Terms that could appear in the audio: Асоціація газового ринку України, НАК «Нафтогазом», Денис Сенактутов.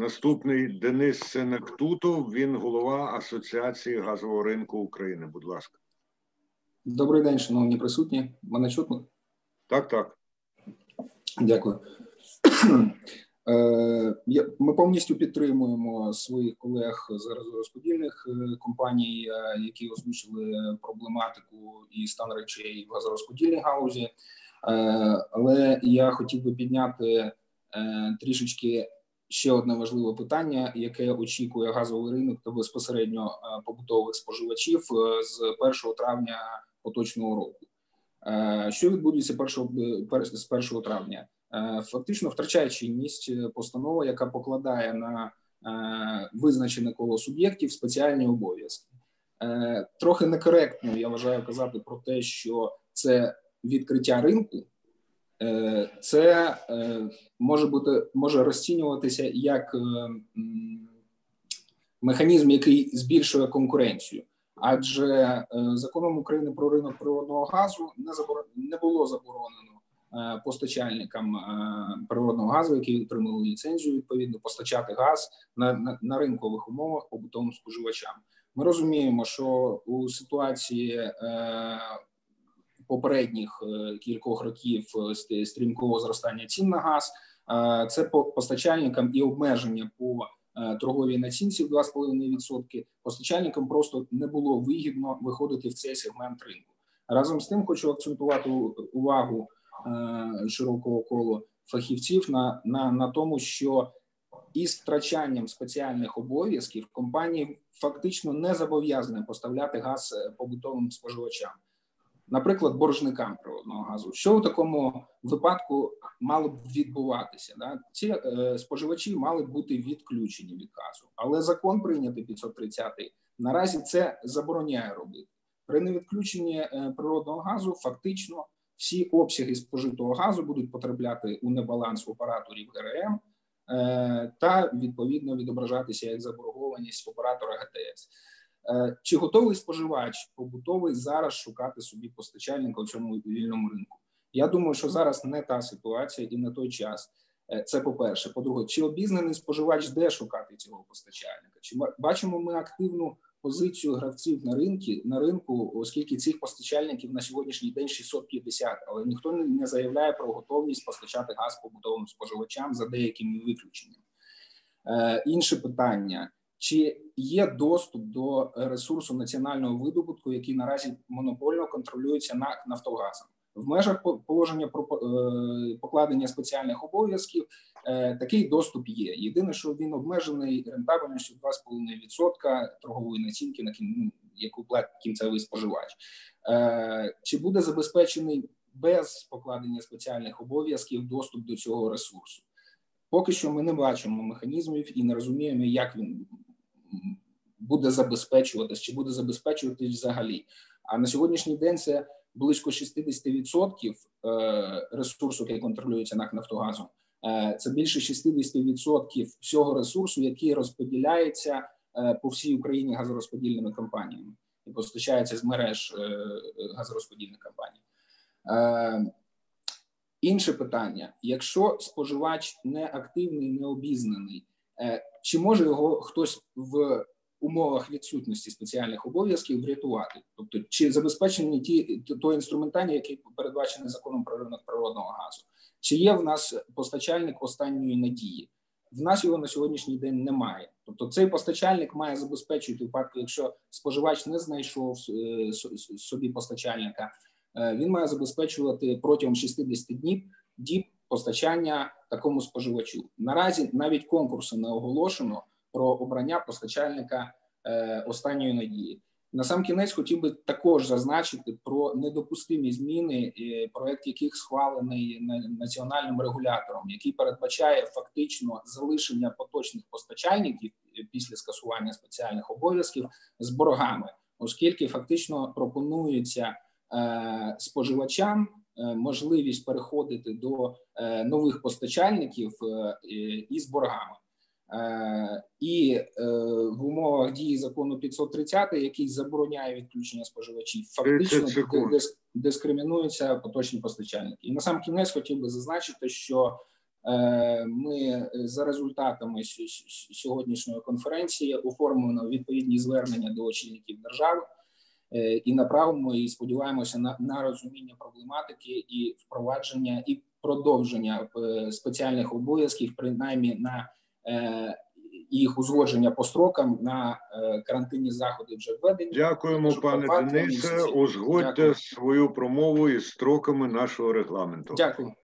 Наступний Денис Сенактутов, він голова Асоціації газового ринку України. Будь ласка. Добрий день, шановні присутні. Мене чутно? Так, так. Дякую. Ми повністю підтримуємо своїх колег з газорозподільних компаній, які озвучили проблематику і стан речей в газорозподільній галузі. Але я хотів би підняти трішечки ще одне важливе питання, яке очікує газовий ринок та безпосередньо побутових споживачів з 1 травня поточного року. Що відбудеться з 1 травня? Фактично втрачає чинність постанова, яка покладає на визначене коло суб'єктів спеціальні обов'язки. Трохи некоректно, я вважаю, казати про те, що це відкриття ринку. Це може розцінюватися як механізм, який збільшує конкуренцію. Адже законом України про ринок природного газу не було заборонено постачальникам природного газу, які отримали ліцензію, відповідно, постачати газ на ринкових умовах побутовим споживачам. Ми розуміємо, що у ситуації попередніх кількох років стрімкого зростання цін на газ, це по постачальникам і обмеження по торговій націнці в 2,5%, постачальникам просто не було вигідно виходити в цей сегмент ринку. Разом з тим, хочу акцентувати увагу широкого кола фахівців на тому, що із втрачанням спеціальних обов'язків компанії фактично не зобов'язані поставляти газ побутовим споживачам. Наприклад, боржникам природного газу. Що у такому випадку мало б відбуватися? Да? Ці споживачі мали б бути відключені від газу. Але закон, прийнятий 530-й, наразі це забороняє робити. При невідключенні природного газу фактично всі обсяги спожитого газу будуть потрапляти у небаланс операторів ГРМ та, відповідно, відображатися як заборгованість оператора ГТС. Чи готовий споживач побутовий зараз шукати собі постачальника у цьому вільному ринку? Я думаю, що зараз не та ситуація і не той час. Це по-перше. По-друге, чи обізнаний споживач, де шукати цього постачальника? Чи бачимо ми активну позицію гравців на ринку, оскільки цих постачальників на сьогоднішній день 650, але ніхто не заявляє про готовність постачати газ побутовим споживачам за деякими виключеннями. Інше питання. Чи є доступ до ресурсу національного видобутку, який наразі монопольно контролюється НАК «Нафтогазом»? В межах положення про покладення спеціальних обов'язків такий доступ є. Єдине, що він обмежений рентабельністю 2,5% торгової націнки, яку платить кінцевий споживач. Чи буде забезпечений без покладення спеціальних обов'язків доступ до цього ресурсу? Поки що ми не бачимо механізмів і не розуміємо, як він буде забезпечуватись, чи буде забезпечуватись взагалі. А на сьогоднішній день це близько 60% ресурсу, який контролюється НАК «Нафтогазом». Це більше 60% всього ресурсу, який розподіляється по всій Україні газорозподільними компаніями і постачається з мереж газорозподільних компаній. Інше питання. Якщо споживач не активний, не обізнаний, чи може його хтось в умовах відсутності спеціальних обов'язків врятувати? Тобто, чи забезпечені той інструментарій, який передбачений законом про ринок природного газу? Чи є в нас постачальник останньої надії? В нас його на сьогоднішній день немає. Тобто цей постачальник має забезпечувати випадки, якщо споживач не знайшов собі постачальника, він має забезпечувати протягом 60 діб постачання такому споживачу. Наразі навіть конкурсу не оголошено про обрання постачальника останньої надії. Насамкінець хотів би також зазначити про недопустимі зміни, проект яких схвалений національним регулятором, який передбачає фактично залишення поточних постачальників після скасування спеціальних обов'язків з боргами, оскільки фактично пропонується споживачам можливість переходити до нових постачальників із боргами. І в умовах дії закону 530, який забороняє відключення споживачів, фактично дискримінуються поточні постачальники. І насамкінець хотів би зазначити, що Ми за результатами сьогоднішньої конференції оформимо відповідні звернення до очільників держави і направимо, і сподіваємося на розуміння проблематики і впровадження, і продовження спеціальних обов'язків, принаймні на їх узгодження по строкам, на карантинні заходи вже введені. Дякуємо, пане Денисе. Узгодьте свою промову із строками нашого регламенту. Дякую.